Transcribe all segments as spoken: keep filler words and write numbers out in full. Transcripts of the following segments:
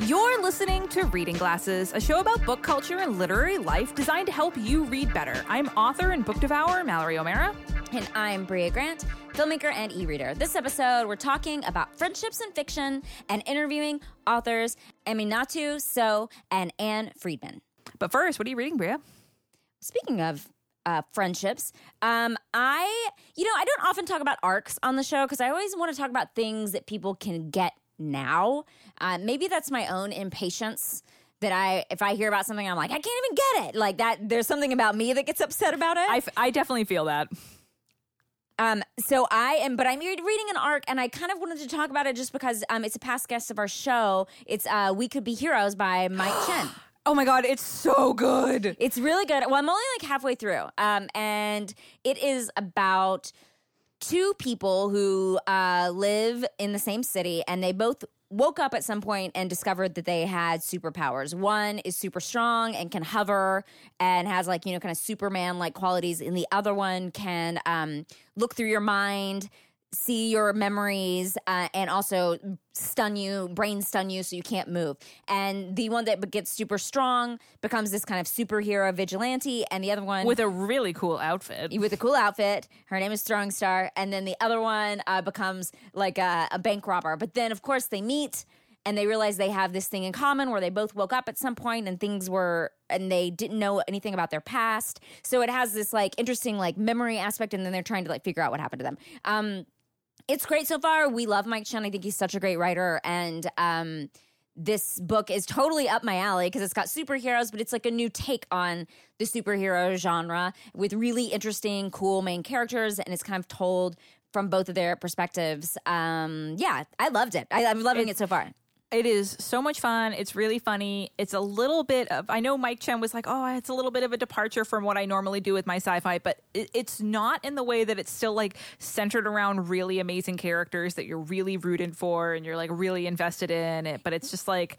You're listening to Reading Glasses, a show about book culture and literary life designed to help you read better. I'm author and book devourer Mallory O'Mara. And I'm Brea Grant, filmmaker and e-reader. This episode, we're talking about friendships in fiction and interviewing authors Aminatou Sow and Ann Friedman. But first, what are you reading, Brea? Speaking of uh, friendships, um, I, you know, I don't often talk about arcs on the show because I always want to talk about things that people can get now. Uh, maybe that's my own impatience that I, if I hear about something, I'm like, I can't even get it. Like that, there's something about me that gets upset about it. I, f- I definitely feel that. Um, so I am, but I'm reading an arc and I kind of wanted to talk about it just because, um, it's a past guest of our show. It's, uh, We Could Be Heroes by Mike Chen. Oh my God, it's so good. It's really good. Well, I'm only like halfway through. Um, and it is about two people who uh, live in the same city, and they both woke up at some point and discovered that they had superpowers. One is super strong and can hover and has like, you know, kind of Superman-like qualities, and the other one can um, look through your mind, see your memories, uh, and also stun you, brain stun you so you can't move. And the one that gets super strong becomes this kind of superhero vigilante, and the other one— With a really cool outfit. With a cool outfit. Her name is Throwing Star. And then the other one uh, becomes like a, a bank robber. But then, of course, they meet, and they realize they have this thing in common where they both woke up at some point and things were, and they didn't know anything about their past. So it has this like interesting like memory aspect, and then they're trying to like figure out what happened to them. Um, It's great so far. We love Mike Chen. I think he's such a great writer. And um, this book is totally up my alley because it's got superheroes, but it's like a new take on the superhero genre with really interesting, cool main characters. And it's kind of told from both of their perspectives. Um, yeah, I loved it. I, I'm loving it, it so far. It is so much fun. It's really funny. It's a little bit of, I know Mike Chen was like, oh, it's a little bit of a departure from what I normally do with my sci-fi, but it, it's not in the way that it's still like centered around really amazing characters that you're really rooted for and you're like really invested in it. But it's just like,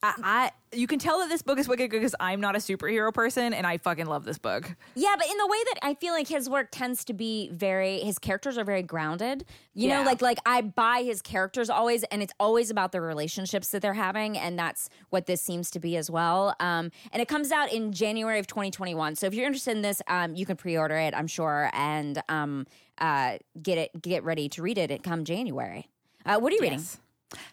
I, I you can tell that this book is wicked good because I'm not a superhero person and I fucking love this book. Yeah, but in the way that I feel like his work tends to be very, his characters are very grounded. You yeah. know, like like I buy his characters always, and it's always about the relationships that they're having, and that's what this seems to be as well. Um, and it comes out in January of twenty twenty-one. So if you're interested in this, um, you can pre-order it, I'm sure, and um, uh, get it get ready to read it come January. Uh, what are you yes. reading?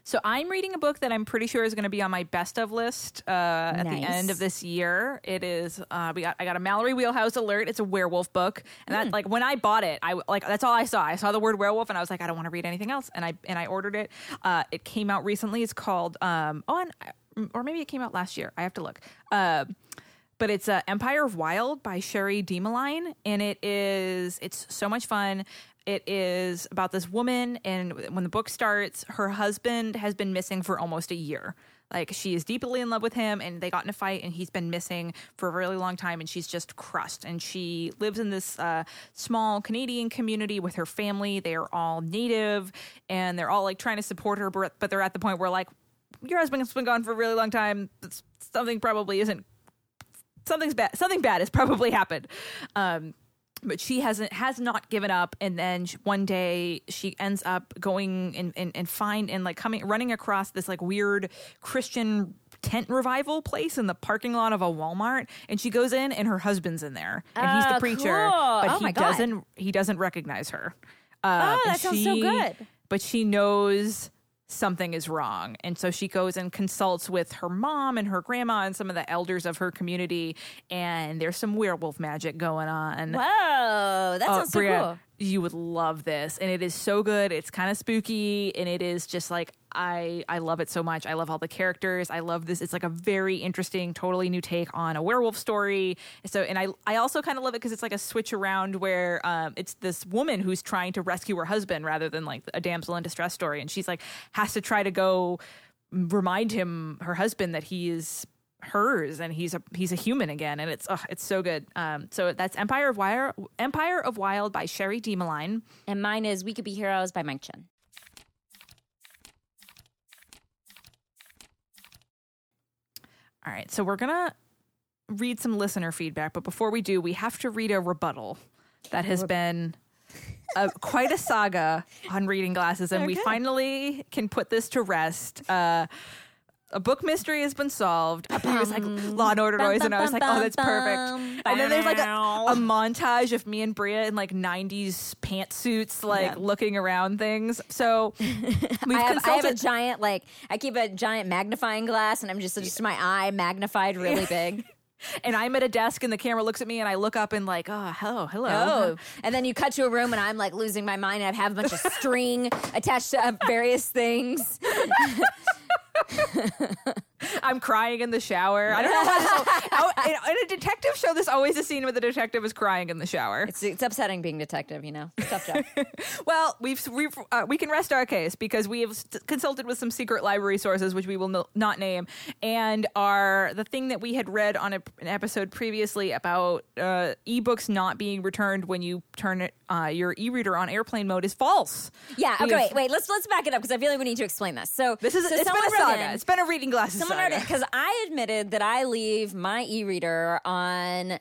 So I'm reading a book that I'm pretty sure is going to be on my best of list uh, at nice. the end of this year. It is uh, we got I got a Mallory Wheelhouse alert. It's a werewolf book, and mm. that like when I bought it, I like that's all I saw. I saw the word werewolf, and I was like, I don't want to read anything else, and I and I ordered it. Uh, it came out recently. It's called um, oh, and, or maybe it came out last year. I have to look. Uh, But it's uh, Empire of Wild by Cherie Dimaline, and it is, it's so much fun. It is about this woman, and when the book starts, her husband has been missing for almost a year. Like, she is deeply in love with him, and they got in a fight, and he's been missing for a really long time, and she's just crushed. And she lives in this uh, small Canadian community with her family. They are all Native, and they're all, like, trying to support her, but they're at the point where, like, your husband's been gone for a really long time. Something probably isn't Something's bad. Something bad has probably happened. Um, but she hasn't, has not given up. And then one day she ends up going and, and, and find and like coming, running across this like weird Christian tent revival place in the parking lot of a Walmart. And she goes in and her husband's in there and uh, he's the preacher, cool. but oh he doesn't, he doesn't recognize her. Uh, oh, that sounds she, so good. But she knows something is wrong. And so she goes and consults with her mom and her grandma and some of the elders of her community. And there's some werewolf magic going on. Whoa, that sounds uh, so Brea, cool. You would love this. And it is so good. It's kind of spooky. And it is just like, I, I love it so much. I love all the characters. I love this. It's like a very interesting, totally new take on a werewolf story. So, and I, I also kind of love it because it's like a switch around where um, it's this woman who's trying to rescue her husband rather than like a damsel in distress story. And she's like, has to try to go remind him, her husband, that he is hers and he's a he's a human again. And it's oh, it's so good. Um, so that's Empire of Wire, Empire of Wild by Cherie Dimaline. And mine is We Could Be Heroes by Mike Chen. All right, so we're going to read some listener feedback, but before we do, we have to read a rebuttal that has been a, quite a saga on Reading Glasses, and okay. we finally can put this to rest. Uh, a book mystery has been solved. It was like Law and Order noise, and I was like, oh, that's perfect. And then there's like a, a montage of me and Brea in like nineties pantsuits, like yeah. looking around things. So we've I, have, consulted- I have a giant, like, I keep a giant magnifying glass, and I'm just, just my eye magnified really big. And I'm at a desk and the camera looks at me and I look up and like, oh, hello, hello. Oh. And then you cut to a room and I'm like losing my mind and I have a bunch of string attached to uh, various things. I'm crying in the shower. I don't know how this all, how, in a detective show, there's always a scene where the detective is crying in the shower. It's, it's upsetting being detective, you know. Tough job. Well, we've, we've uh, we can rest our case because we have consulted with some secret library sources, which we will no, not name, and are the thing that we had read on a, an episode previously about uh, ebooks not being returned when you turn it, uh, your e-reader on airplane mode is false. Yeah. Okay. Have, wait. Wait. Let's let's back it up because I feel like we need to explain this. So this is so it's been a saga. In, it's been a reading glasses. Someone wrote it because I admitted that I leave my e-reader on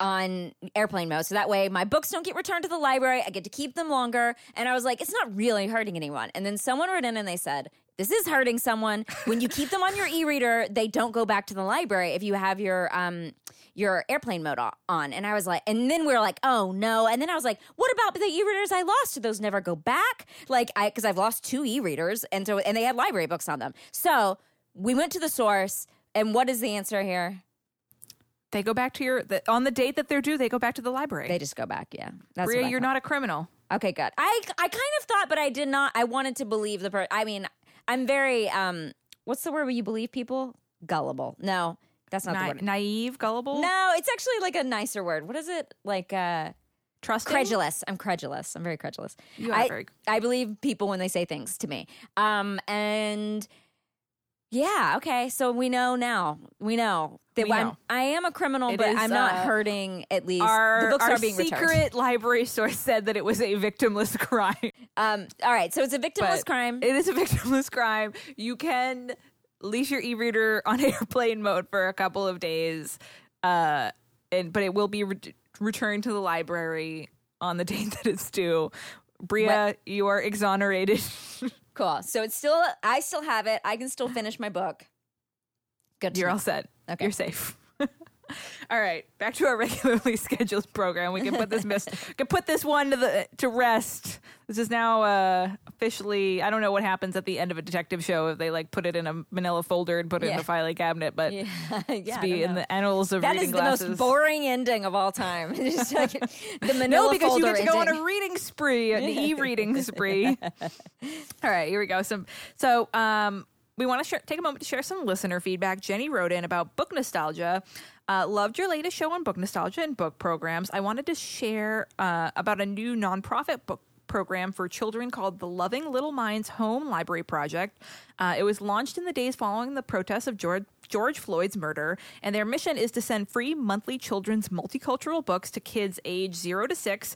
on airplane mode, so that way my books don't get returned to the library. I get to keep them longer, and I was like, it's not really hurting anyone. And then someone wrote in and they said, this is hurting someone. When you keep them on your e-reader, they don't go back to the library if you have your um your airplane mode on. And I was like, and then we were like, oh no. And then I was like, what about the e-readers I lost? Do those never go back? Like, I because I've lost two e-readers, and so and they had library books on them. So we went to the source, and what is the answer here? They go back to your the, on the date that they're due. They go back to the library. They just go back. Yeah, that's Brea, you're thought. Not a criminal. Okay, good. I I kind of thought, but I did not. I wanted to believe the person. I mean, I'm very um. What's the word where you believe people? Gullible. No, that's not Na- the word. Naive, gullible. No, it's actually like a nicer word. What is it like? Uh, Trusting? Credulous. I'm credulous. I'm very credulous. You are I, very. I believe people when they say things to me. Um and. Yeah, okay, so we know now. We know that we know. I'm, I am a criminal, it but is, I'm not uh, hurting, at least. Our, the books our are being secret returned. Library source said that it was a victimless crime. Um, all right, so it's a victimless but crime. It is a victimless crime. You can lease your e-reader on airplane mode for a couple of days, uh, and but it will be re- returned to the library on the date that it's due. Brea, what? You are exonerated. Cool. So it's still, I still have it. I can still finish my book. Good. You're all set. Okay. You're safe. All right. Back to our regularly scheduled program. We can put this mist, we can put this one to the to rest. This is now uh, officially, I don't know what happens at the end of a detective show if they like put it in a manila folder and put it yeah. in the filing cabinet, but yeah. yeah, to be in the annals of that reading glasses. That is the most boring ending of all time. Just like the manila no, because folder you get to go ending. On a reading spree, an e-reading spree. All right. Here we go. Some, so um, we want to sh- take a moment to share some listener feedback. Jenny wrote in about book nostalgia. Uh, loved your latest show on book nostalgia and book programs. I wanted to share uh, about a new nonprofit book program for children called the Loving Little Minds Home Library Project. Uh, it was launched in the days following the protests of George, George Floyd's murder, and their mission is to send free monthly children's multicultural books to kids age zero to six.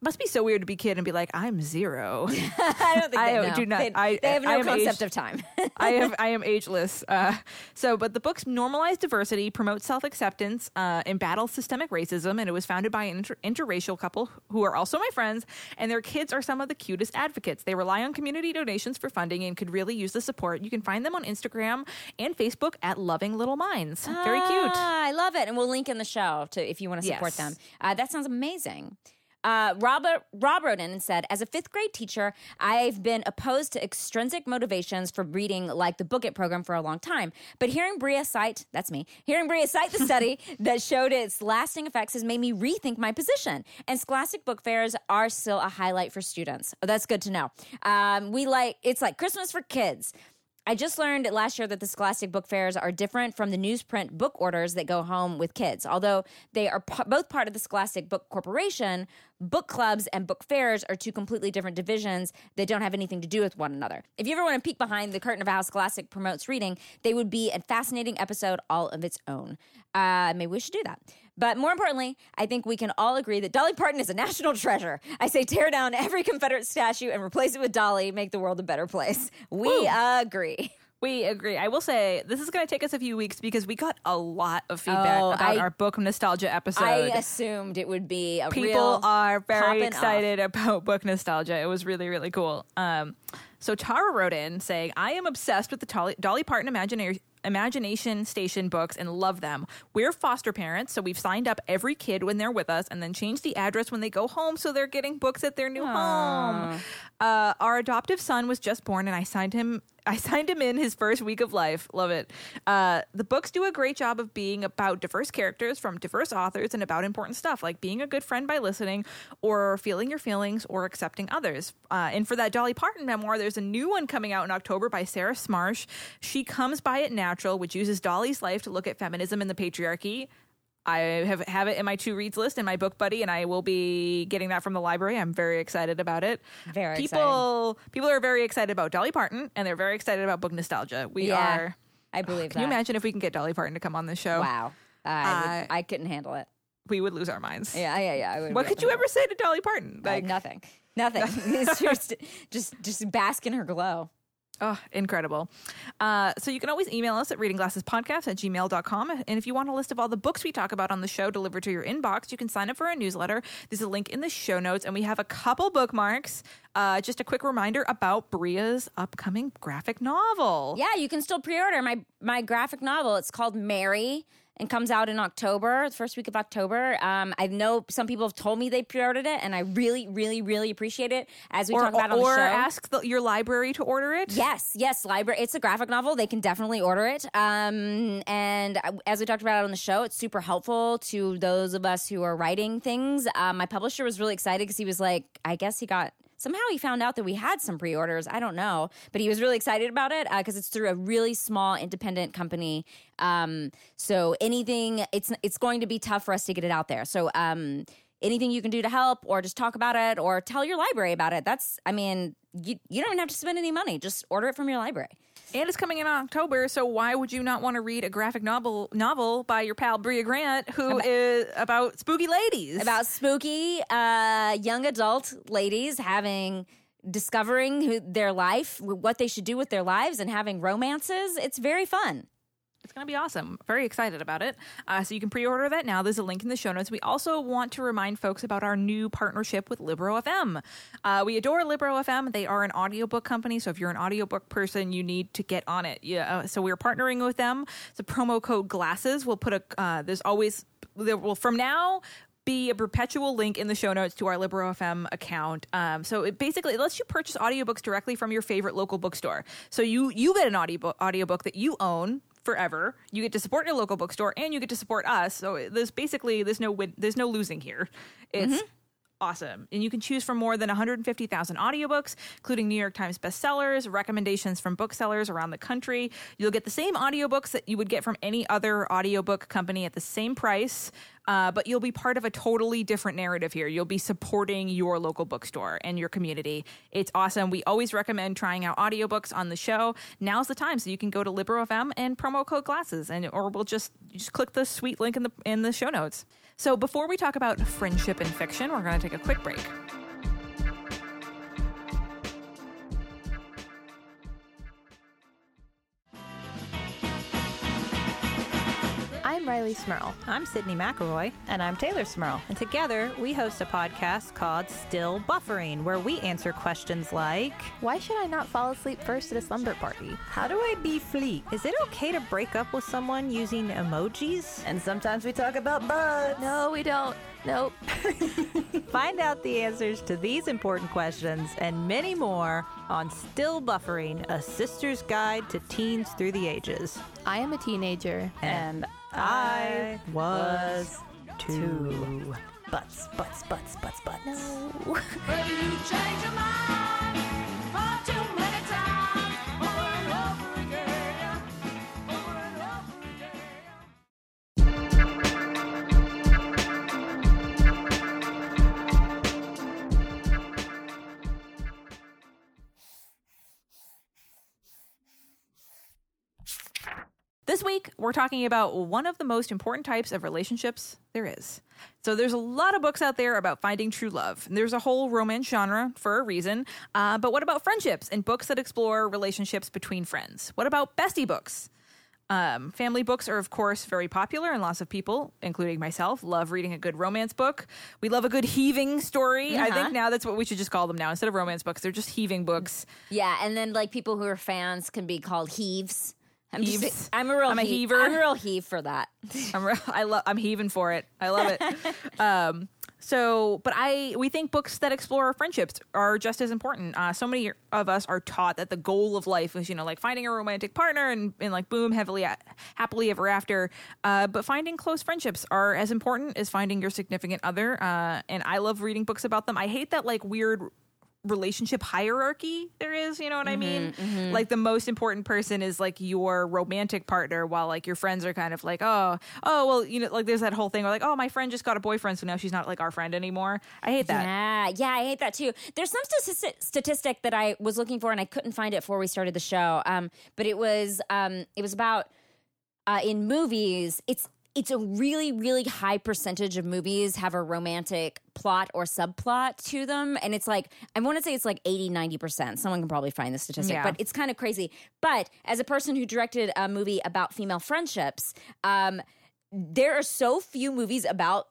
Must be so weird to be kid and be like, I'm zero. I don't think I they know. Do not, they, I, they have no concept aged, of time. I am I am ageless. Uh, so, but the books normalize diversity, promote self-acceptance, uh, and battle systemic racism. And it was founded by an inter- interracial couple who are also my friends. And their kids are some of the cutest advocates. They rely on community donations for funding and could really use the support. You can find them on Instagram and Facebook at Loving Little Minds. Ah, very cute. I love it. And we'll link in the show to if you want to support yes. them. Uh, that sounds amazing. Uh, Robert, Rob wrote in and said, as a fifth grade teacher, I've been opposed to extrinsic motivations for reading like the Book It program for a long time. But hearing Brea cite, that's me, hearing Brea cite the study that showed its lasting effects has made me rethink my position. And Scholastic book fairs are still a highlight for students. Oh, that's good to know. Um, we like, it's like Christmas for kids. I just learned last year that the Scholastic book fairs are different from the newsprint book orders that go home with kids. Although they are p- both part of the Scholastic Book Corporation, book clubs and book fairs are two completely different divisions that don't have anything to do with one another. If you ever want to peek behind the curtain of how Scholastic promotes reading, they would be a fascinating episode all of its own. Uh, maybe we should do that. But more importantly, I think we can all agree that Dolly Parton is a national treasure. I say tear down every Confederate statue and replace it with Dolly, make the world a better place. We Ooh. Agree. We agree. I will say this is going to take us a few weeks because we got a lot of feedback oh, about I, our book nostalgia episode. I assumed it would be a People real People are very excited off. about book nostalgia. It was really, really cool. Um, so Tara wrote in saying, I am obsessed with the Dolly, Dolly Parton Imagination Imagination Station books and love them. We're foster parents, so we've signed up every kid when they're with us and then changed the address when they go home so they're getting books at their new Aww. home. Uh, our adoptive son was just born and I signed him I signed him in his first week of life. Love it. Uh, the books do a great job of being about diverse characters from diverse authors and about important stuff like being a good friend by listening or feeling your feelings or accepting others. Uh, and for that Dolly Parton memoir, there's a new one coming out in October by Sarah Smarsh, She Comes by It Natural, which uses Dolly's life to look at feminism and the patriarchy. I have, have it in my two reads list in my book buddy, and I will be getting that from the library. I'm very excited about it. Very people, exciting. People are very excited about Dolly Parton, and they're very excited about book nostalgia. We yeah, are. I believe oh, can that. Can you imagine if we can get Dolly Parton to come on this show? Wow. Uh, I, would, uh, I couldn't handle it. We would lose our minds. Yeah, yeah, yeah. I would what could you ever say to Dolly Parton? Like uh, Nothing. Nothing. just, just, just bask in her glow. Oh, incredible. Uh, so you can always email us at reading glasses podcast at gmail dot com. And if you want a list of all the books we talk about on the show delivered to your inbox, you can sign up for our newsletter. There's a link in the show notes. And we have a couple bookmarks. Uh, just a quick reminder about Brea's upcoming graphic novel. Yeah, you can still pre-order my, my graphic novel. It's called Mary and comes out in October, the first week of October. Um, I know some people have told me they pre-ordered it, and I really, really, really appreciate it. As we or, talk about or, on the show, or ask the, your library to order it. Yes, yes, library. It's a graphic novel; they can definitely order it. Um, and as we talked about on the show, it's super helpful to those of us who are writing things. Uh, my publisher was really excited because he was like, "I guess he got." Somehow he found out that we had some pre-orders. I don't know. But he was really excited about it because uh, it's through a really small independent company. Um, so anything, it's it's going to be tough for us to get it out there. So um, anything you can do to help or just talk about it or tell your library about it. That's, I mean, you, you don't even have to spend any money. Just order it from your library. And it's coming in October, so why would you not want to read a graphic novel novel by your pal Brea Grant, who about, is about spooky ladies, about spooky uh, young adult ladies having discovering who, their life, what they should do with their lives, and having romances. It's very fun. It's going to be awesome. Very excited about it. Uh, so you can pre-order that now. There's a link in the show notes. We also want to remind folks about our new partnership with Libro dot f m. Uh, we adore Libro dot f m. They are an audiobook company. So if you're an audiobook person, you need to get on it. Yeah. Uh, so we're partnering with them. It's a promo code GLASSES. We'll put a, uh, there's always, there will from now be a perpetual link in the show notes to our Libro dot f m account. Um, so it basically it lets you purchase audiobooks directly from your favorite local bookstore. So you, you get an audiobook, audiobook that you own forever. You get to support your local bookstore and you get to support us. So there's basically there's no win, there's no losing here. It's mm-hmm. awesome. And you can choose from more than one hundred fifty thousand audiobooks, including New York Times bestsellers, recommendations from booksellers around the country. You'll get the same audiobooks that you would get from any other audiobook company at the same price. Uh, but you'll be part of a totally different narrative here. You'll be supporting your local bookstore and your community. It's awesome. We always recommend trying out audiobooks on the show. Now's the time. So you can go to Libro dot f m and promo code GLASSES, and or we'll just just click the sweet link in the in the show notes. So before we talk about friendship and fiction, we're going to take a quick break. I'm Riley Smurl. I'm Sydney McElroy. And I'm Taylor Smurl. And together, we host a podcast called Still Buffering, where we answer questions like, why should I not fall asleep first at a slumber party? How do I be fleet? Is it okay to break up with someone using emojis? And sometimes we talk about bugs. No, we don't. Nope. Find out the answers to these important questions and many more on Still Buffering, a sister's guide to teens through the ages. I am a teenager. And I was two. Butts, butts, butts, butts, butts. No. Will you change your mind for too many times? Over and over again. Over and over This week, we're talking about one of the most important types of relationships there is. So there's a lot of books out there about finding true love. And there's a whole romance genre for a reason. Uh, but what about friendships and books that explore relationships between friends? What about bestie books? Um, family books are, of course, very popular, and lots of people, including myself, love reading a good romance book. We love a good heaving story. Uh-huh. I think now that's what we should just call them now. Instead of romance books, they're just heaving books. Yeah, and then like people who are fans can be called heaves. I'm, just, I'm a real I'm a heave, heaver. I'm a real heave for that. I'm real, I love. I'm heaving for it. I love it. um, so, but I we think books that explore friendships are just as important. Uh, so many of us are taught that the goal of life is, you know, like finding a romantic partner and, and like boom, heavily happily ever after. Uh, but finding close friendships are as important as finding your significant other. Uh, and I love reading books about them. I hate that like weird relationship hierarchy there is, you know what mm-hmm, I mean? Mm-hmm. Like the most important person is like your romantic partner, while like your friends are kind of like, oh, oh, well, you know, like there's that whole thing where like, oh, my friend just got a boyfriend, so now she's not like our friend anymore. I hate that. Yeah, yeah, I hate that too. There's some statistic, statistic that I was looking for and I couldn't find it before we started the show. Um, but it was um, it was about uh, in movies, it's It's a really, really high percentage of movies have a romantic plot or subplot to them. And it's like, I want to say it's like eighty, ninety percent. Someone can probably find the statistic, yeah. But it's kind of crazy. But as a person who directed a movie about female friendships, um, there are so few movies about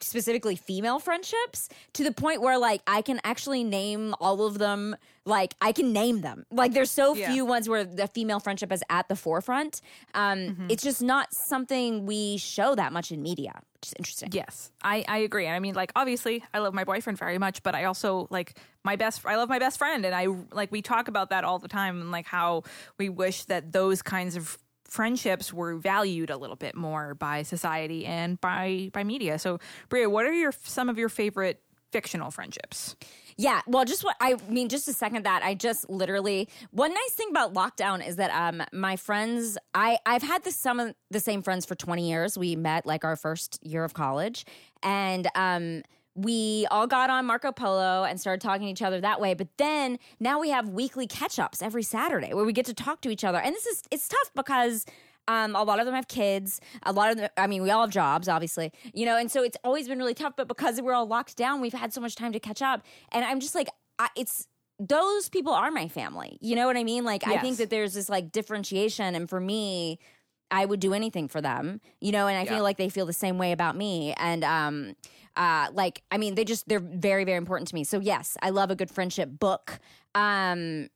specifically female friendships to the point where like I can actually name all of them. Like I can name them. Like there's so yeah. few ones where the female friendship is at the forefront. Um, mm-hmm. It's just not something we show that much in media, which is interesting. Yes, I, I agree. I mean, like obviously I love my boyfriend very much, but I also like my best, I love my best friend. And I like, we talk about that all the time and like how we wish that those kinds of friendships were valued a little bit more by society and by by media. So, Brea, what are your some of your favorite fictional friendships? Yeah, well, just what I mean, just to second that, I just literally one nice thing about lockdown is that um, my friends, I I've had the some of the same friends for twenty years. We met like our first year of college, and um. We all got on Marco Polo and started talking to each other that way. But then now we have weekly catch-ups every Saturday where we get to talk to each other. And this is, it's tough because um, a lot of them have kids. A lot of them, I mean, we all have jobs, obviously, you know, and so it's always been really tough. But because we're all locked down, we've had so much time to catch up. And I'm just like, I, it's, those people are my family. You know what I mean? Like, yes. I think that there's this like differentiation. And for me, I would do anything for them, you know, and I yeah. feel like they feel the same way about me. And, um, uh, like, I mean, they just, they're very, very important to me. So yes, I love a good friendship book. Um,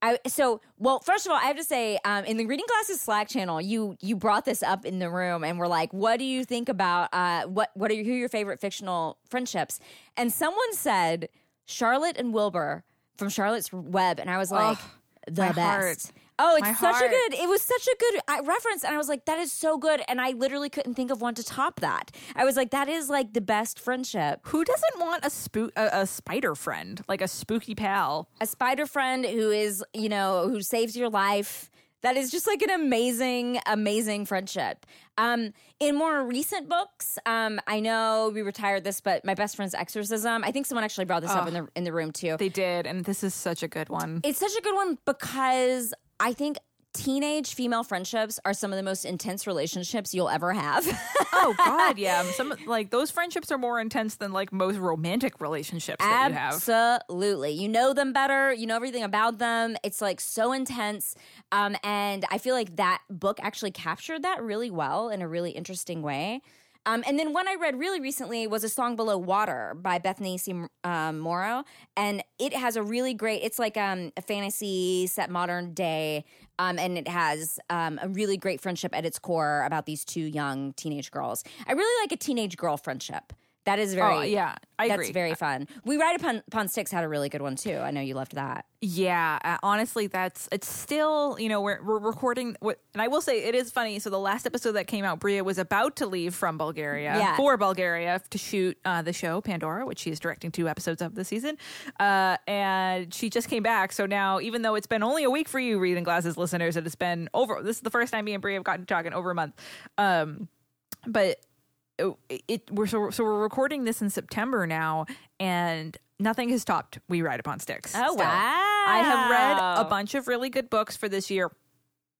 I, so, well, first of all, I have to say, um, in the Reading Glasses Slack channel, you, you brought this up in the room and we're like, what do you think about, uh, what, what are your, who are your favorite fictional friendships? And someone said Charlotte and Wilbur from Charlotte's Web. And I was like, oh, the my best. Heart. Oh, it's My such heart. a good, it was such a good reference. And I was like, that is so good. And I literally couldn't think of one to top that. I was like, that is like the best friendship. Who doesn't want a spook, a, a spider friend, like a spooky pal? A spider friend who is, you know, who saves your life. That is just like an amazing, amazing friendship. Um, in more recent books, um, I know we retired this, but My Best Friend's Exorcism. I think someone actually brought this oh, up in the in the room too. They did, and this is such a good one. It's such a good one because I think teenage female friendships are some of the most intense relationships you'll ever have. Oh, God, yeah. Some like those friendships are more intense than like most romantic relationships that you have. Absolutely. You know them better. You know everything about them. It's like so intense. Um, and I feel like that book actually captured that really well in a really interesting way. Um, and then one I read really recently was A Song Below Water by Bethany C. Um, Morrow. And it has a really great, it's like um, a fantasy set modern day. Um, and it has um, a really great friendship at its core about these two young teenage girls. I really like a teenage girl friendship. That is very, oh, yeah, I that's agree. very fun. We Ride Upon, Upon Sticks had a really good one too. I know you loved that. Yeah, uh, honestly, that's, it's still, you know, we're, we're recording, what, and I will say it is funny. So the last episode that came out, Brea was about to leave from Bulgaria, yeah. for Bulgaria to shoot uh, the show Pandora, which she is directing two episodes of this season. Uh, and she just came back. So now, even though it's been only a week for you, Reading Glasses listeners, it has been over, this is the first time me and Brea have gotten to talk in over a month. Um, but It, it we're so, so we're recording this in September now, and nothing has topped We Ride Upon Sticks. Oh, still. Wow. I have read a bunch of really good books for this year,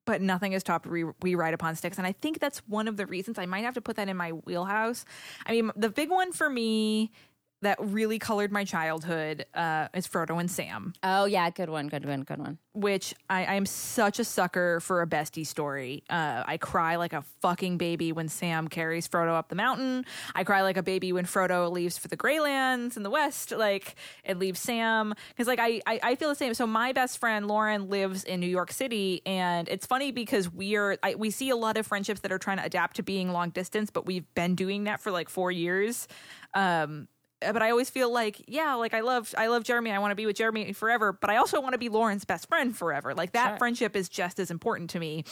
but nothing has topped re- We Ride Upon Sticks. And I think that's one of the reasons I might have to put that in my wheelhouse. I mean, the big one for me that really colored my childhood uh, is Frodo and Sam. Oh, yeah. Good one. Good one. Good one. Which I, I am such a sucker for a bestie story. Uh, I cry like a fucking baby when Sam carries Frodo up the mountain. I cry like a baby when Frodo leaves for the Greylands in the West, like, and leaves Sam. Because, like, I, I, I feel the same. So my best friend, Lauren, lives in New York City. And it's funny because we are I, we see a lot of friendships that are trying to adapt to being long distance, but we've been doing that for, like, four years. Um But I always feel like, yeah, like I love I love Jeremy. I want to be with Jeremy forever. But I also want to be Lauren's best friend forever. Like that sure. friendship is just as important to me.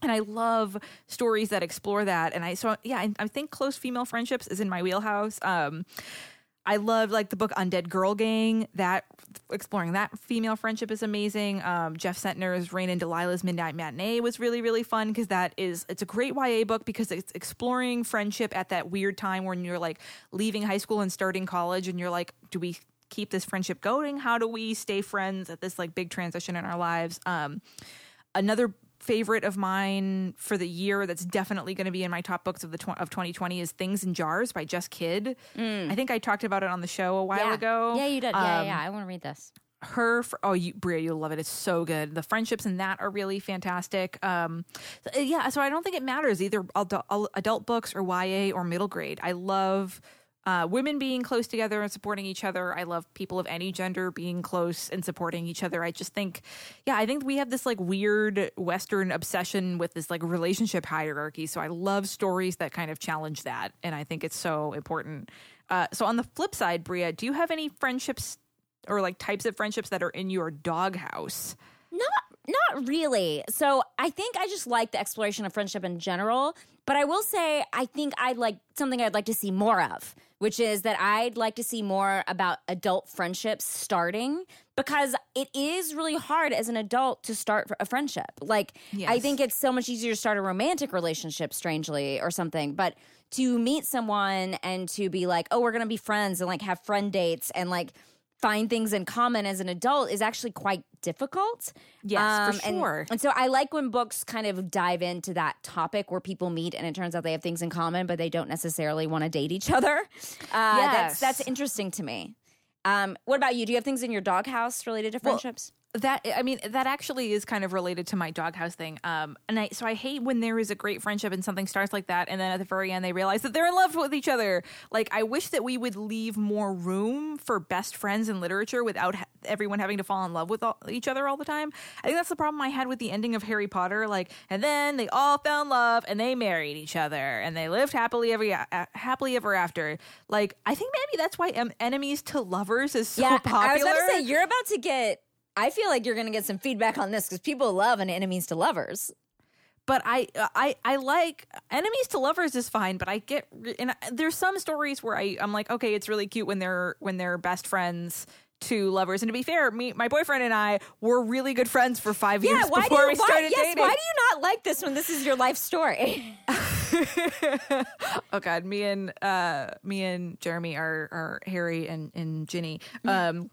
And I love stories that explore that. And I so, yeah, I, I think close female friendships is in my wheelhouse. Um, I love like the book Undead Girl Gang. That exploring that female friendship is amazing. Um, Jeff Centner's Rain and Delilah's Midnight Matinee was really, really fun because that is it's a great Y A book because it's exploring friendship at that weird time when you're like leaving high school and starting college and you're like, do we keep this friendship going? How do we stay friends at this like big transition in our lives? Um, another favorite of mine for the year that's definitely going to be in my top books of the tw- of twenty twenty is Things in Jars by Jess Kidd. Mm. I think I talked about it on the show a while yeah. ago. Yeah, you did. Um, yeah, yeah. I want to read this. Her, for, oh, you, Brea, you'll love it. It's so good. The friendships in that are really fantastic. Um, yeah, so I don't think it matters either adult, adult books or Y A or middle grade. I love uh, women being close together and supporting each other. I love people of any gender being close and supporting each other. I just think, yeah, I think we have this like weird Western obsession with this like relationship hierarchy. So I love stories that kind of challenge that. And I think it's so important. Uh, so on the flip side, Brea, do you have any friendships or like types of friendships that are in your doghouse? Not, not really. So I think I just like the exploration of friendship in general. But I will say, I think I'd like something I'd like to see more of, which is that I'd like to see more about adult friendships starting because it is really hard as an adult to start a friendship. Like, yes. I think it's so much easier to start a romantic relationship, strangely, or something. But to meet someone and to be like, oh, we're going to be friends and like have friend dates and like find things in common as an adult is actually quite difficult. Yes, um, for sure. And, and so I like when books kind of dive into that topic where people meet and it turns out they have things in common, but they don't necessarily want to date each other. Uh, yes. That's, that's interesting to me. Um, what about you? Do you have things in your doghouse related to friendships? Well, That I mean, that actually is kind of related to my doghouse thing. Um, and I so I hate when there is a great friendship and something starts like that, and then at the very end they realize that they're in love with each other. Like, I wish that we would leave more room for best friends in literature without ha- everyone having to fall in love with all, each other all the time. I think that's the problem I had with the ending of Harry Potter. Like, and then they all fell in love and they married each other and they lived happily every a- happily ever after. Like, I think maybe that's why em- enemies to lovers is so yeah, popular. I was about to say you're about to get. I feel like you're going to get some feedback on this because people love an enemies to lovers. But I, I, I like enemies to lovers is fine. But I get and I, there's some stories where I, I'm like, okay, it's really cute when they're when they're best friends to lovers. And to be fair, me, my boyfriend and I were really good friends for five yeah, years why before do you, we started why, yes, dating. Why do you not like this when this is your life story? Oh God, me and uh, me and Jeremy are are Harry and and Ginny. Um,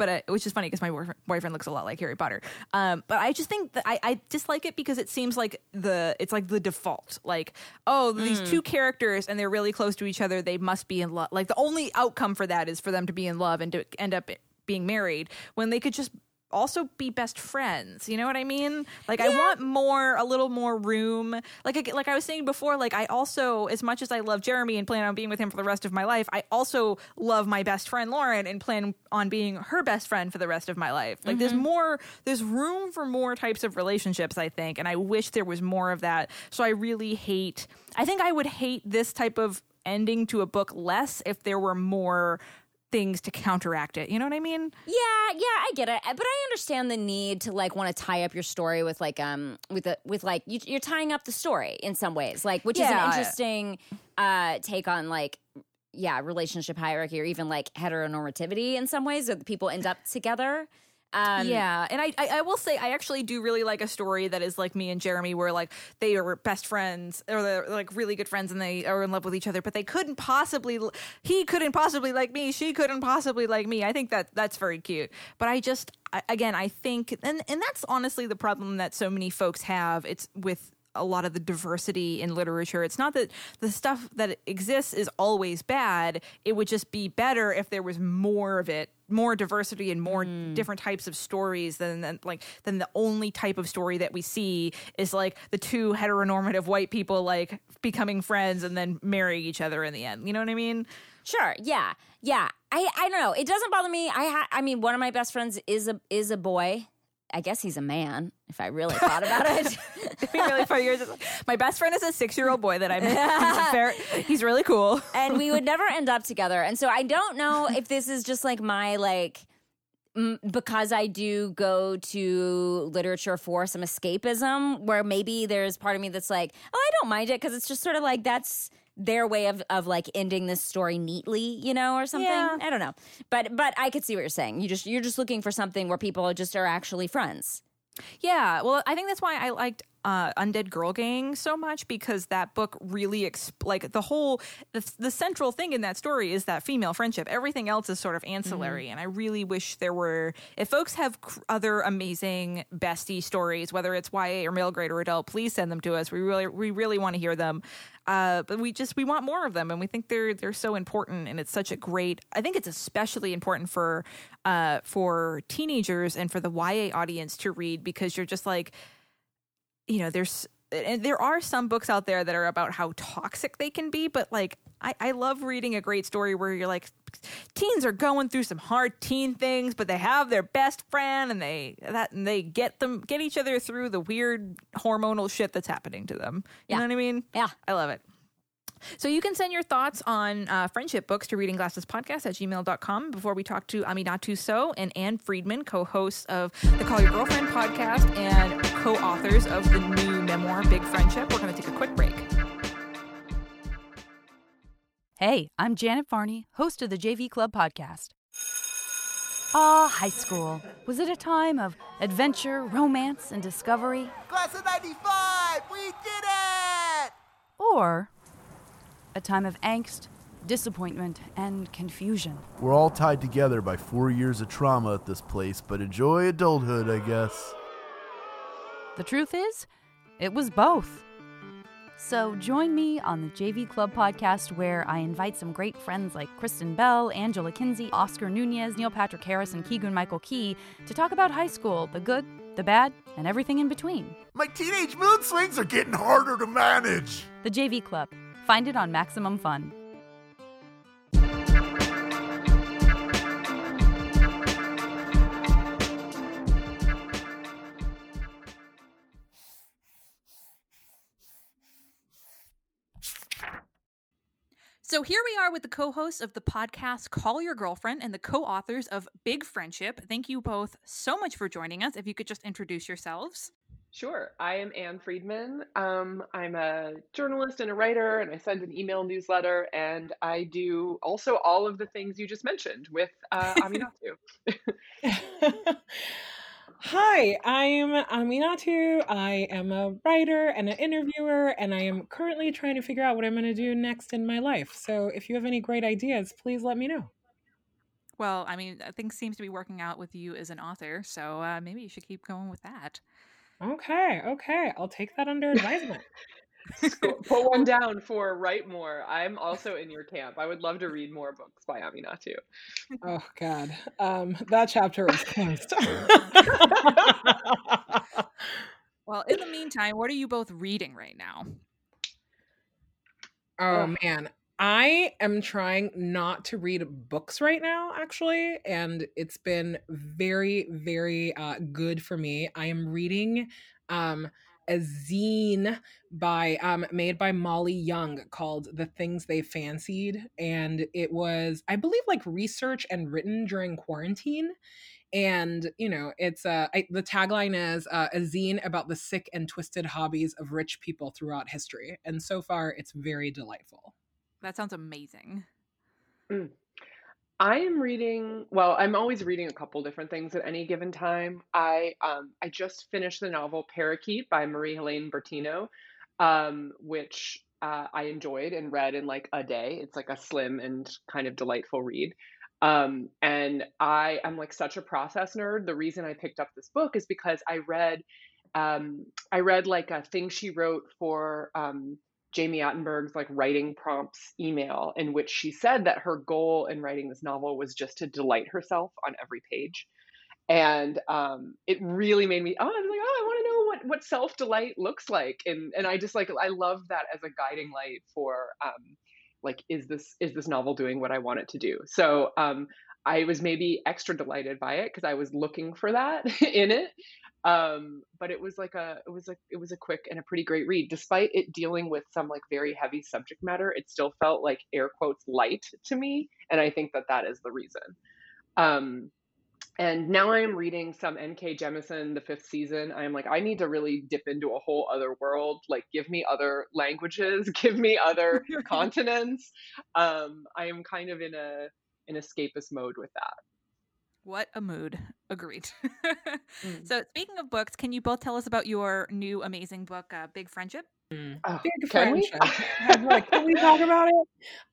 But uh, it was just funny because my boyfriend looks a lot like Harry Potter. Um, but I just think that I, I dislike it because it seems like the it's like the default. Like, oh, mm. these two characters and they're really close to each other. They must be in love. Like the only outcome for that is for them to be in love and to end up being married when they could just also be best friends. You know what I mean? Like yeah. I want more, a little more room. Like, like I was saying before, like I also, as much as I love Jeremy and plan on being with him for the rest of my life, I also love my best friend, Lauren, and plan on being her best friend for the rest of my life. Like mm-hmm. there's more, there's room for more types of relationships, I think. And I wish there was more of that. So I really hate, I think I would hate this type of ending to a book less if there were more things to counteract it. You know what I mean? Yeah, yeah, I get it. But I understand the need to like want to tie up your story with like um with a, with like you, you're tying up the story in some ways, like which yeah. is an interesting uh take on like yeah relationship hierarchy or even like heteronormativity in some ways that people end up together. Um, yeah, and I, I, I will say I actually do really like a story that is like me and Jeremy, where like they are best friends, or they're like really good friends, and they are in love with each other, but they couldn't possibly, he couldn't possibly like me, she couldn't possibly like me. I think that that's very cute. But I just, I, again, I think, and and that's honestly the problem that so many folks have. It's with a lot of the diversity in literature. It's not that the stuff that exists is always bad. It would just be better if there was more of it, more diversity and more mm. different types of stories than, than like than the only type of story that we see is like the two heteronormative white people like becoming friends and then marrying each other in the end. You know what I mean? Sure. Yeah. Yeah. I, I don't know. It doesn't bother me. I ha- I mean, one of my best friends is a is a boy. I guess he's a man, if I really thought about it. really for years, my best friend is a six-year-old boy that I met. He's, he's really cool. And we would never end up together. And so I don't know if this is just like my, like, m- because I do go to literature for some escapism, where maybe there's part of me that's like, oh, I don't mind it, because it's just sort of like that's their way of, of like ending this story neatly, you know, or something. Yeah. I don't know. But but I could see what you're saying. You just you're just looking for something where people just are actually friends. Yeah. Well, I think that's why I liked uh, Undead Girl Gang so much, because that book really exp- like the whole the, the central thing in that story is that female friendship. Everything else is sort of ancillary. Mm-hmm. And I really wish there were, if folks have cr- other amazing bestie stories, whether it's Y A or male grade or adult, please send them to us. We really we really want to hear them. Uh, but we just we want more of them, and we think they're they're so important, and it's such a great. I think it's especially important for uh, for teenagers and for the Y A audience to read, because you're just like, you know, there's and there are some books out there that are about how toxic they can be, but like I, I love reading a great story where you're like, teens are going through some hard teen things, but they have their best friend, and they that and they get them get each other through the weird hormonal shit that's happening to them. You yeah. know what I mean? Yeah, I love it. So you can send your thoughts on uh, friendship books to readingglassespodcast at gmail dot com. Before we talk to Aminatou Sow and Ann Friedman, co-hosts of the Call Your Girlfriend podcast and co-authors of the new memoir Big Friendship, we're going to take a quick break. Hey, I'm Janet Varney, host of the J V Club podcast. Ah, high school. Was it a time of adventure, romance, and discovery? Class of ninety-five! We did it! Or a time of angst, disappointment, and confusion? We're all tied together by four years of trauma at this place, but enjoy adulthood, I guess. The truth is, it was both. So join me on the J V Club podcast, where I invite some great friends like Kristen Bell, Angela Kinsey, Oscar Nunez, Neil Patrick Harris, and Keegan-Michael Key to talk about high school, the good, the bad, and everything in between. My teenage mood swings are getting harder to manage. The J V Club. Find it on Maximum Fun. So here we are with the co-hosts of the podcast Call Your Girlfriend and the co-authors of Big Friendship. Thank you both so much for joining us. If you could just introduce yourselves. Sure. I am Ann Friedman. Um, I'm a journalist and a writer, and I send an email newsletter, and I do also all of the things you just mentioned with uh, Aminatou. Hi, I'm Aminatou. I am a writer and an interviewer, and I am currently trying to figure out what I'm going to do next in my life. So if you have any great ideas, please let me know. Well, I mean, things seem to be working out with you as an author, so uh, maybe you should keep going with that. Okay, okay. I'll take that under advisement. Put one down for Write More. I'm also in your camp. I would love to read more books by Aminatou. Oh, God. Um, that chapter was closed. Well, in the meantime, what are you both reading right now? Oh, oh, man. I am trying not to read books right now, actually, and it's been very, very uh, good for me. I am reading um, a zine by um, made by Molly Young called The Things They Fancied, and it was, I believe, like research and written during quarantine. And, you know, it's uh, I, the tagline is uh, a zine about the sick and twisted hobbies of rich people throughout history. And so far, it's very delightful. That sounds amazing. Mm. I am reading, well, I'm always reading a couple different things at any given time. I um, I just finished the novel Parakeet by Marie-Helene Bertino, um, which uh, I enjoyed and read in like a day. It's like a slim and kind of delightful read. Um, and I am like such a process nerd. The reason I picked up this book is because I read, um, I read like a thing she wrote for um, Jamie Attenberg's like writing prompts email, in which she said that her goal in writing this novel was just to delight herself on every page. And um, it really made me, oh, I was like, oh, I want to know what, what self-delight looks like. And and I just like, I love that as a guiding light for um, like, is this, is this novel doing what I want it to do? So um, I was maybe extra delighted by it because I was looking for that in it. Um, but it was like a, it was like, it was a quick and a pretty great read. Despite it dealing with some like very heavy subject matter, it still felt like air quotes light to me. And I think that that is the reason. Um, and now I am reading some N K Jemisin, The Fifth Season. I'm like, I need to really dip into a whole other world. Like, give me other languages, give me other continents. Um, I am kind of in a, in escapist mode with that. What a mood. Agreed. Mm. So speaking of books, can you both tell us about your new amazing book, uh, Big Friendship? Mm. Oh, Big can Friendship. We? Like, can we talk about it?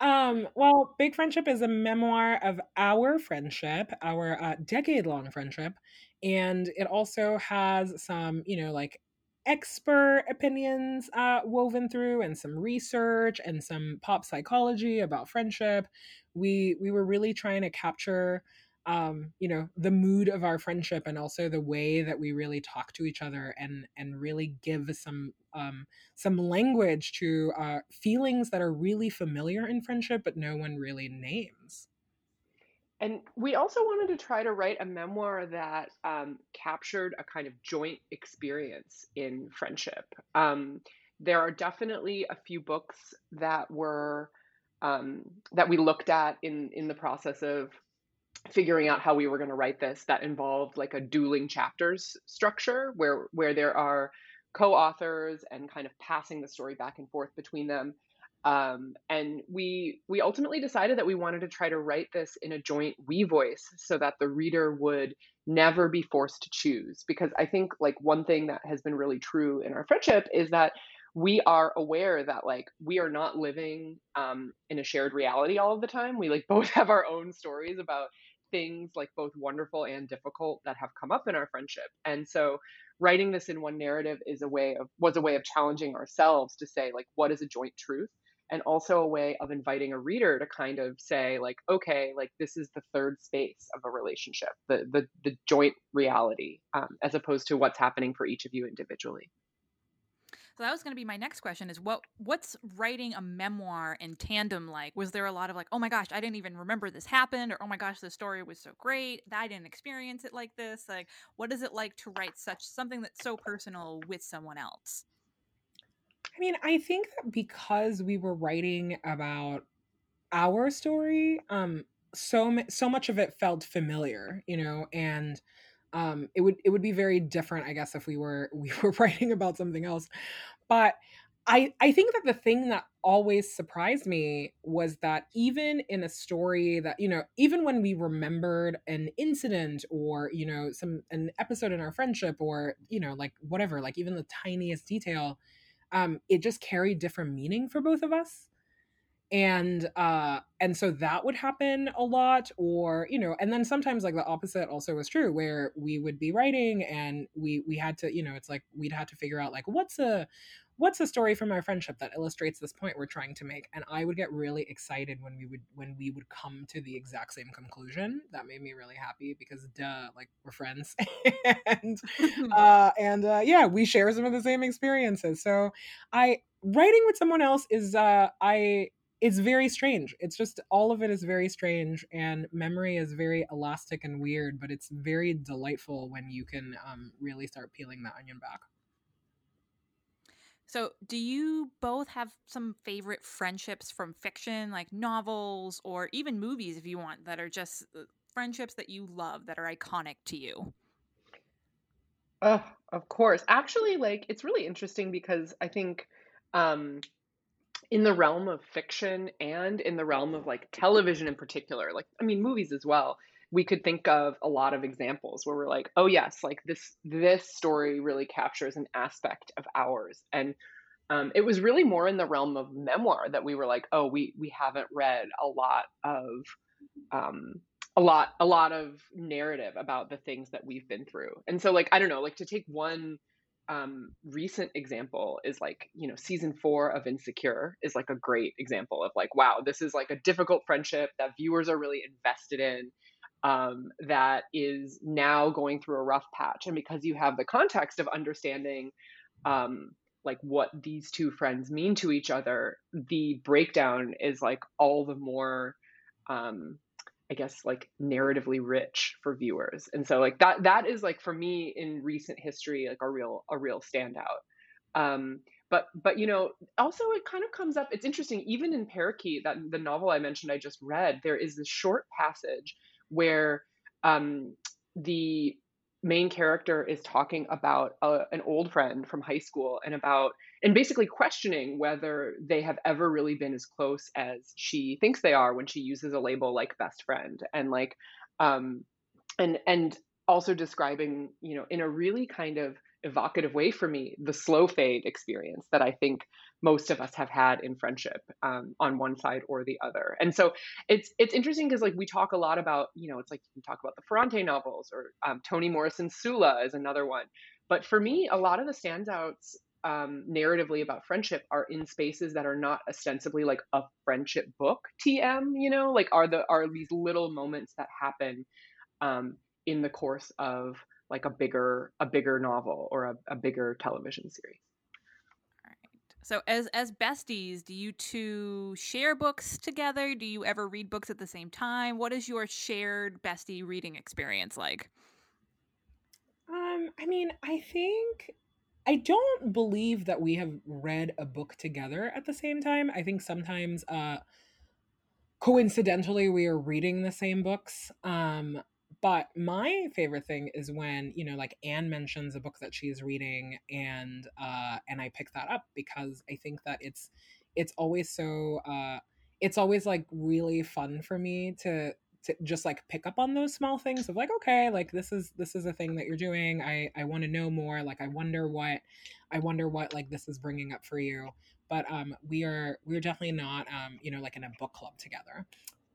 Um, well, Big Friendship is a memoir of our friendship, our uh, decade-long friendship. And it also has some, you know, like expert opinions uh, woven through, and some research and some pop psychology about friendship. We, we were really trying to capture Um, you know, the mood of our friendship, and also the way that we really talk to each other, and and really give some um, some language to uh, feelings that are really familiar in friendship, but no one really names. And we also wanted to try to write a memoir that um, captured a kind of joint experience in friendship. Um, there are definitely a few books that were um, that we looked at in in the process of figuring out how we were going to write this that involved like a dueling chapters structure where, where there are co-authors and kind of passing the story back and forth between them. Um, and we, we ultimately decided that we wanted to try to write this in a joint we voice so that the reader would never be forced to choose. Because I think like one thing that has been really true in our friendship is that we are aware that like we are not living um, in a shared reality all of the time. We like both have our own stories about things like both wonderful and difficult that have come up in our friendship. And so writing this in one narrative is a way of, was a way of challenging ourselves to say like, what is a joint truth? And also a way of inviting a reader to kind of say like, okay, like this is the third space of a relationship, the the, the joint reality, um, as opposed to what's happening for each of you individually. So that was going to be my next question is what what's writing a memoir in tandem like? Was there a lot of like, oh my gosh, I didn't even remember this happened, or oh my gosh, this story was so great that I didn't experience it like this? Like, what is it like to write such something that's so personal with someone else? I mean, I think that because we were writing about our story, um, so so much of it felt familiar, you know, and Um, it would it would be very different, I guess, if we were we were writing about something else. But I I think that the thing that always surprised me was that even in a story that, you know, even when we remembered an incident or, you know, some an episode in our friendship or, you know, like whatever, like even the tiniest detail, um, it just carried different meaning for both of us. And, uh, and so that would happen a lot, or, you know, and then sometimes like the opposite also was true where we would be writing and we, we had to, you know, it's like, we'd had to figure out like, what's a, what's a story from our friendship that illustrates this point we're trying to make. And I would get really excited when we would, when we would come to the exact same conclusion. That made me really happy because duh, like we're friends and, uh, and, uh, yeah, we share some of the same experiences. So I, writing with someone else is, uh, I, it's very strange. It's just, all of it is very strange, and memory is very elastic and weird, but it's very delightful when you can um, really start peeling that onion back. So do you both have some favorite friendships from fiction, like novels or even movies if you want, that are just friendships that you love, that are iconic to you? Oh, of course. Actually, like, it's really interesting because I think, um, in the realm of fiction and in the realm of like television in particular, like, I mean, movies as well, we could think of a lot of examples where we're like, oh yes, like this, this story really captures an aspect of ours. And um, it was really more in the realm of memoir that we were like, oh, we, we haven't read a lot of, um, a lot, a lot of narrative about the things that we've been through. And so like, I don't know, like to take one Um, recent example is like, you know, season four of Insecure is like a great example of like, wow, this is like a difficult friendship that viewers are really invested in, um, that is now going through a rough patch. And because you have the context of understanding um, like what these two friends mean to each other, the breakdown is like all the more, um, I guess, like narratively rich for viewers. And so like that, that is like, for me in recent history, like a real, a real standout. Um, but, but, you know, also it kind of comes up, it's interesting, even in Parakeet, that the novel I mentioned, I just read, there is this short passage where um, the main character is talking about a, an old friend from high school and about, and basically questioning whether they have ever really been as close as she thinks they are when she uses a label like best friend, and like, um, and, and also describing, you know, in a really kind of evocative way for me, the slow fade experience that I think most of us have had in friendship, um, on one side or the other. And so it's, it's interesting because like we talk a lot about, you know, it's like you can talk about the Ferrante novels or um, Toni Morrison's Sula is another one. But for me, a lot of the standouts um, narratively about friendship are in spaces that are not ostensibly like a friendship book T M, you know, like are the, are these little moments that happen um, in the course of like a bigger, a bigger novel or a, a bigger television series. All right. So as, as besties, do you two share books together? Do you ever read books at the same time? What is your shared bestie reading experience like? Um, I mean, I think, I don't believe that we have read a book together at the same time. I think sometimes, uh, coincidentally, we are reading the same books. Um, But my favorite thing is when, you know, like Anne mentions a book that she's reading and uh, and I pick that up, because I think that it's it's always so uh, it's always like really fun for me to to just like pick up on those small things of like, OK, like this is this is a thing that you're doing. I, I want to know more. Like, I wonder what I wonder what like this is bringing up for you. But um, we are we're definitely not, um, you know, like in a book club together.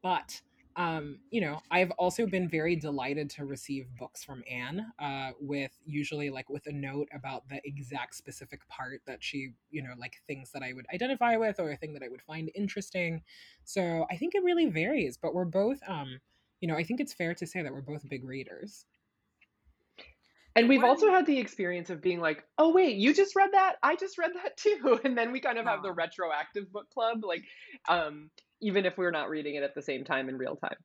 But Um, you know, I've also been very delighted to receive books from Anne, uh, with usually like with a note about the exact specific part that she, you know, like things that I would identify with or a thing that I would find interesting. So I think it really varies, but we're both, um, you know, I think it's fair to say that we're both big readers. And we've also had the experience of being like, oh, wait, you just read that? I just read that too. And then we kind of have the retroactive book club, like, um, even if we're not reading it at the same time in real time.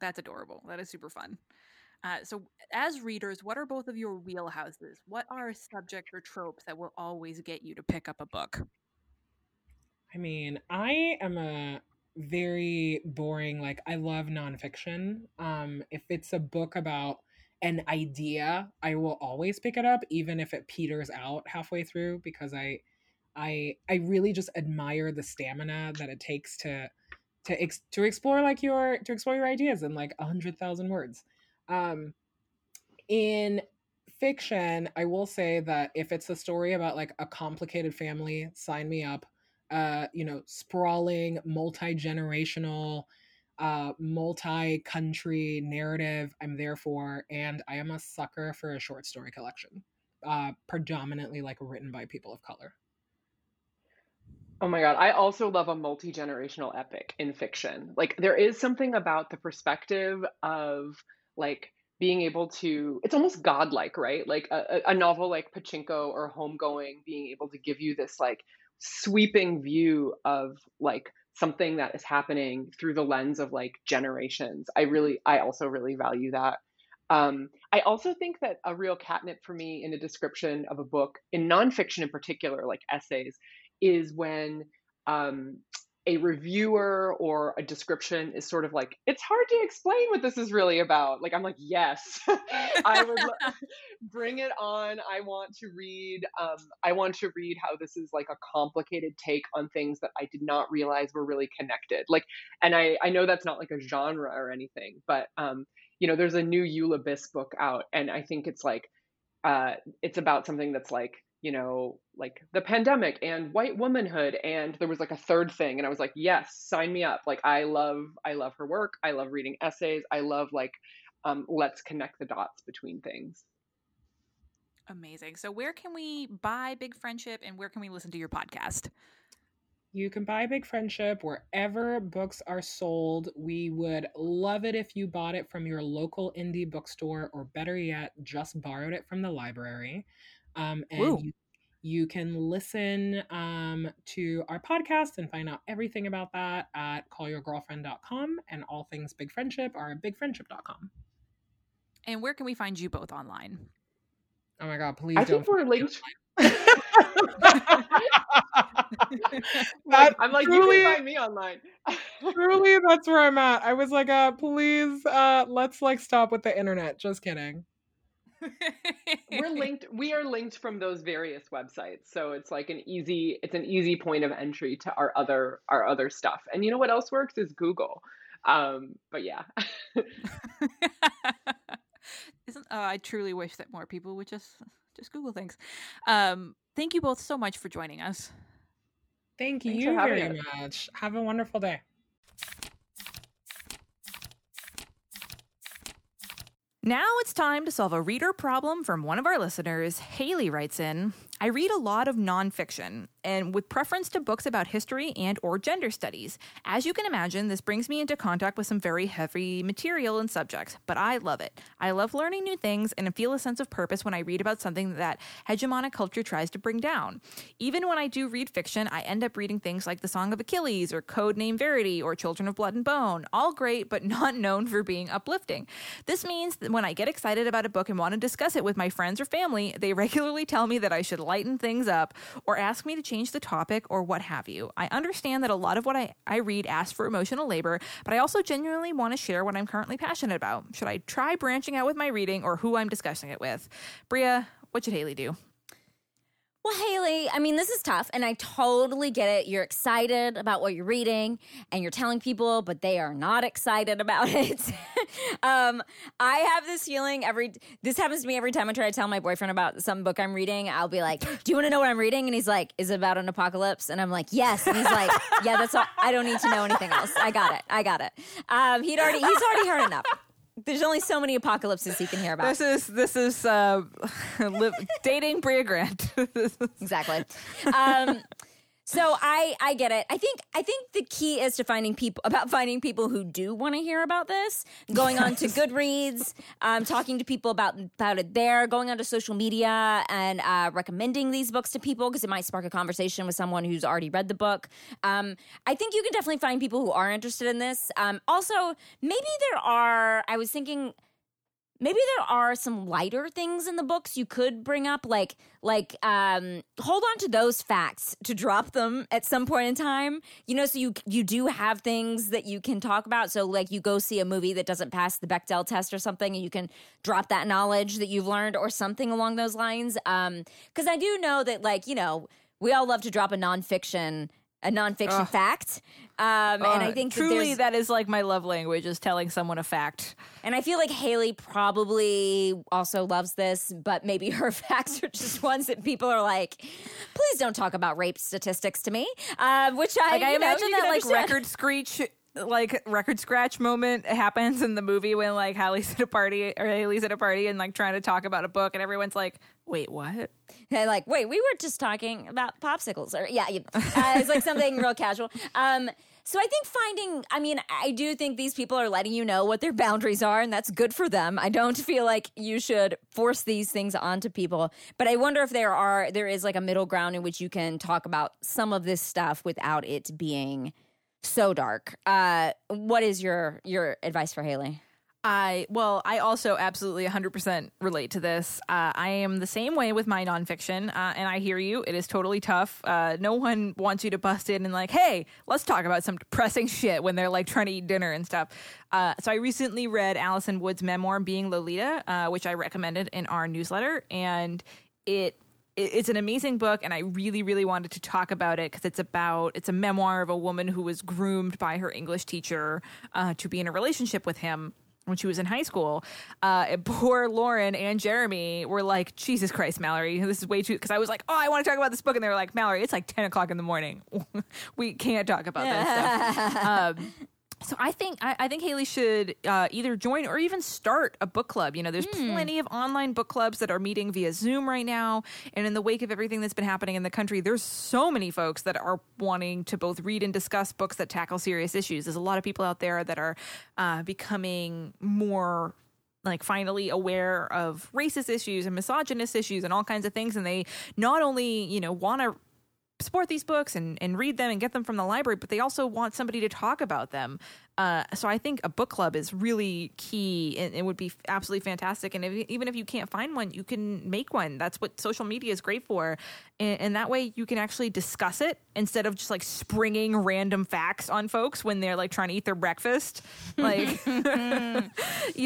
That's adorable. That is super fun. Uh, so as readers, what are both of your wheelhouses? What are subjects or tropes that will always get you to pick up a book? I mean, I am a very boring, like, I love nonfiction. Um, if it's a book about an idea, I will always pick it up, even if it peters out halfway through, because I I I really just admire the stamina that it takes to to ex- to explore like your to explore your ideas in like a hundred thousand words. Um, in fiction, I will say that if it's a story about like a complicated family, sign me up. Uh, you know, sprawling, multi-generational, uh, multi-country narrative, I'm there for, and I am a sucker for a short story collection, uh, predominantly like written by people of color. Oh my God. I also love a multi-generational epic in fiction. Like there is something about the perspective of like being able to, it's almost godlike, right? Like a, a novel like Pachinko or Homegoing being able to give you this like sweeping view of like something that is happening through the lens of like generations. I really, I also really value that. Um, I also think that a real catnip for me in a description of a book in nonfiction in particular, like essays, is when um, a reviewer or a description is sort of like, it's hard to explain what this is really about. Like, I'm like, yes, I would lo- bring it on. I want to read, um, I want to read how this is like a complicated take on things that I did not realize were really connected. Like, and I, I know that's not like a genre or anything, but, um, you know, there's a new Eulabis book out, and I think it's like, uh, it's about something that's like, you know, like the pandemic and white womanhood. And there was like a third thing. And I was like, yes, sign me up. Like, I love, I love her work. I love reading essays. I love like, um, let's connect the dots between things. Amazing. So where can we buy Big Friendship, and where can we listen to your podcast? You can buy Big Friendship wherever books are sold. We would love it if you bought it from your local indie bookstore, or better yet, just borrowed it from the library. Um, and you, you can listen um, to our podcast and find out everything about that at call your girlfriend dot com, and all things Big Friendship are at big friendship dot com. And where can we find you both online? Oh my God, please I don't. I think we're linked. Like, I'm like, truly, you can find me online. Truly, that's where I'm at. I was like, uh, please, uh, let's like stop with the internet. Just kidding. We're linked. We are linked from those various websites, so it's like an easy. It's an easy point of entry to our other our other stuff. And you know what else works is Google. Um, but yeah, isn't uh, I truly wish that more people would just just Google things. Um, thank you both so much for joining us. Thank Thanks you very us. much. Have a wonderful day. Now it's time to solve a reader problem from one of our listeners. Haley writes in, I read a lot of nonfiction, and with preference to books about history and or gender studies. As you can imagine, this brings me into contact with some very heavy material and subjects, but I love it. I love learning new things, and I feel a sense of purpose when I read about something that hegemonic culture tries to bring down. Even when I do read fiction, I end up reading things like The Song of Achilles or Code Name Verity or Children of Blood and Bone, all great but not known for being uplifting. This means that when I get excited about a book and want to discuss it with my friends or family, they regularly tell me that I should lighten things up or ask me to change the topic or what have you. I understand that a lot of what I, I read asks for emotional labor, but I also genuinely want to share what I'm currently passionate about. Should I try branching out with my reading or who I'm discussing it with? Brea, what should Haley do? Well, Haley, I mean, this is tough, and I totally get it. You're excited about what you're reading, and you're telling people, but they are not excited about it. um, I have this feeling every – this happens to me every time I try to tell my boyfriend about some book I'm reading. I'll be like, do you want to know what I'm reading? And he's like, is it about an apocalypse? And I'm like, yes. And he's like, yeah, that's all. I don't need to know anything else. I got it. I got it. Um, he'd already – he's already heard enough. There's only so many apocalypses he can hear about. This is this is uh, li- dating Brea Grant. Exactly. Um, so I I get it. I think I think the key is to finding people about finding people who do want to hear about this. Going yes. on to Goodreads, um, talking to people about about it there. Going onto social media and uh, recommending these books to people, because it might spark a conversation with someone who's already read the book. Um, I think you can definitely find people who are interested in this. Um, also, maybe there are. I was thinking. Maybe there are some lighter things in the books you could bring up, like like um, hold on to those facts to drop them at some point in time. You know, so you you do have things that you can talk about. So like you go see a movie that doesn't pass the Bechdel test or something, and you can drop that knowledge that you've learned or something along those lines. Um, because I do know that, like, you know, we all love to drop a nonfiction a nonfiction Ugh. fact. Um, uh, and I think truly that, that is like my love language, is telling someone a fact. And I feel like Haley probably also loves this, but maybe her facts are just ones that people are like, please don't talk about rape statistics to me. Uh, which I, like, I know, imagine that like record screech, like record scratch moment happens in the movie when like Haley's at a party or Haley's at a party and like trying to talk about a book and everyone's like, wait, what? They're like, wait, we were just talking about popsicles. Or yeah, you know. uh, it's like something real casual. Um, so I think finding, I mean, I do think these people are letting you know what their boundaries are, and that's good for them. I don't feel like you should force these things onto people. But I wonder if there are, there is like a middle ground in which you can talk about some of this stuff without it being so dark. Uh, what is your your advice for Haley? I, well, I also absolutely one hundred percent relate to this. Uh, I am the same way with my nonfiction, uh, and I hear you. It is totally tough. Uh, no one wants you to bust in and like, hey, let's talk about some depressing shit when they're like trying to eat dinner and stuff. Uh, so I recently read Alison Wood's memoir, Being Lolita, uh, which I recommended in our newsletter, and it It's an amazing book, and I really, really wanted to talk about it because it's about, it's a memoir of a woman who was groomed by her English teacher uh, to be in a relationship with him when she was in high school. Uh, and poor Lauren and Jeremy were like, Jesus Christ, Mallory, this is way too, because I was like, oh, I want to talk about this book. And they were like, Mallory, it's like ten o'clock in the morning. We can't talk about this stuff. Um, So I think I, I think Haley should uh, either join or even start a book club. You know, there's mm. plenty of online book clubs that are meeting via Zoom right now. And in the wake of everything that's been happening in the country, there's so many folks that are wanting to both read and discuss books that tackle serious issues. There's a lot of people out there that are uh, becoming more like finally aware of racist issues and misogynist issues and all kinds of things. And they not only, you know, want to support these books and, and read them and get them from the library, but they also want somebody to talk about them. Uh, so I think a book club is really key, and it would be absolutely fantastic. And if, even if you can't find one, you can make one. That's what social media is great for. And, and that way you can actually discuss it instead of just like springing random facts on folks when they're like trying to eat their breakfast. Like, you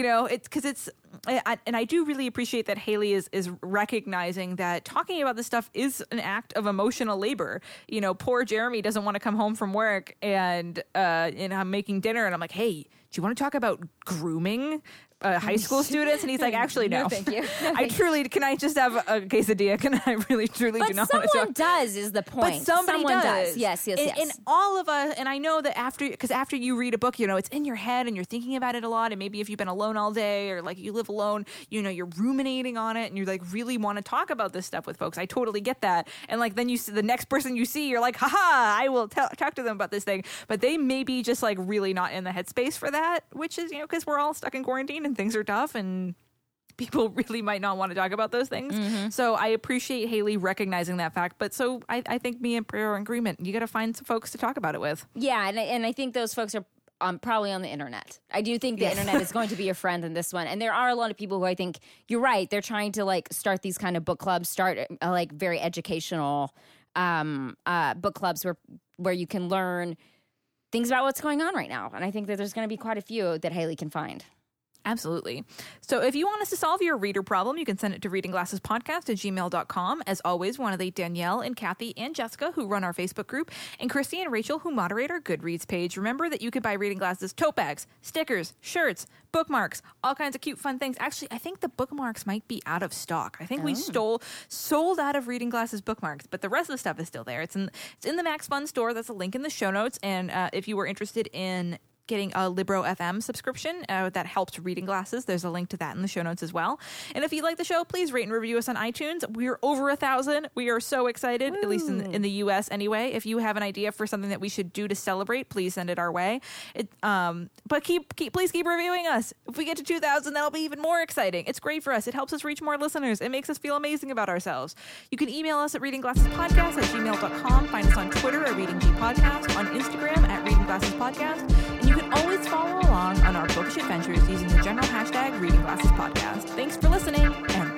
know, it's because it's, I, and I do really appreciate that Haley is, is recognizing that talking about this stuff is an act of emotional labor. You know, poor Jeremy doesn't want to come home from work and, uh, and I'm making dinner. And I'm like, hey, do you want to talk about grooming uh, high school students? And he's like, actually, no. no thank you. No, thank I truly, can I just have a quesadilla? Can I really, truly but do not want to talk? But someone does is the point. But somebody someone does. does. Yes, yes, and, yes. And all of us, and I know that after, because after you read a book, you know, it's in your head and you're thinking about it a lot. And maybe if you've been alone all day or like you live alone, you know, you're ruminating on it and you like really want to talk about this stuff with folks. I totally get that. And like then you see the next person you see, you're like, haha, I will t- talk to them about this thing. But they may be just like really not in the headspace for that, which is, you know, because we're all stuck in quarantine and things are tough and people really might not want to talk about those things. Mm-hmm. So I appreciate Haley recognizing that fact. But so I, I think me and Brea are in agreement. You got to find some folks to talk about it with. Yeah. And I, and I think those folks are um, probably on the internet. I do think the yes. internet is going to be your friend in this one. And there are a lot of people who I think you're right. They're trying to like start these kind of book clubs, start uh, like very educational um, uh, book clubs where where you can learn things about what's going on right now. And I think that there's going to be quite a few that Haley can find. Absolutely. So if you want us to solve your reader problem, you can send it to reading glasses podcast at gmail dot com. As always, want to thank Danielle and Kathy and Jessica, who run our Facebook group, and Christy and Rachel, who moderate our Goodreads page. Remember that you could buy Reading Glasses tote bags, stickers, shirts, bookmarks, all kinds of cute, fun things. Actually, I think the bookmarks might be out of stock. I think oh. we stole, sold out of Reading Glasses bookmarks, but the rest of the stuff is still there. It's in, it's in the Max Fun store. That's a link in the show notes. And uh, if you were interested in getting a Libro dot f m subscription uh, that helps Reading Glasses, there's a link to that in the show notes as well. And if you like the show, please rate and review us on iTunes. We're over a thousand. We are so excited, Woo. at least in, in the U S anyway. If you have an idea for something that we should do to celebrate, please send it our way. It, um, but keep, keep, please keep reviewing us. If we get to two thousand, that'll be even more exciting. It's great for us. It helps us reach more listeners. It makes us feel amazing about ourselves. You can email us at reading glasses podcast at gmail dot com. Find us on Twitter at reading g podcast, on Instagram at reading glasses podcast. You can always follow along on our bookish adventures using the general hashtag Reading Glasses Podcast. Thanks for listening, and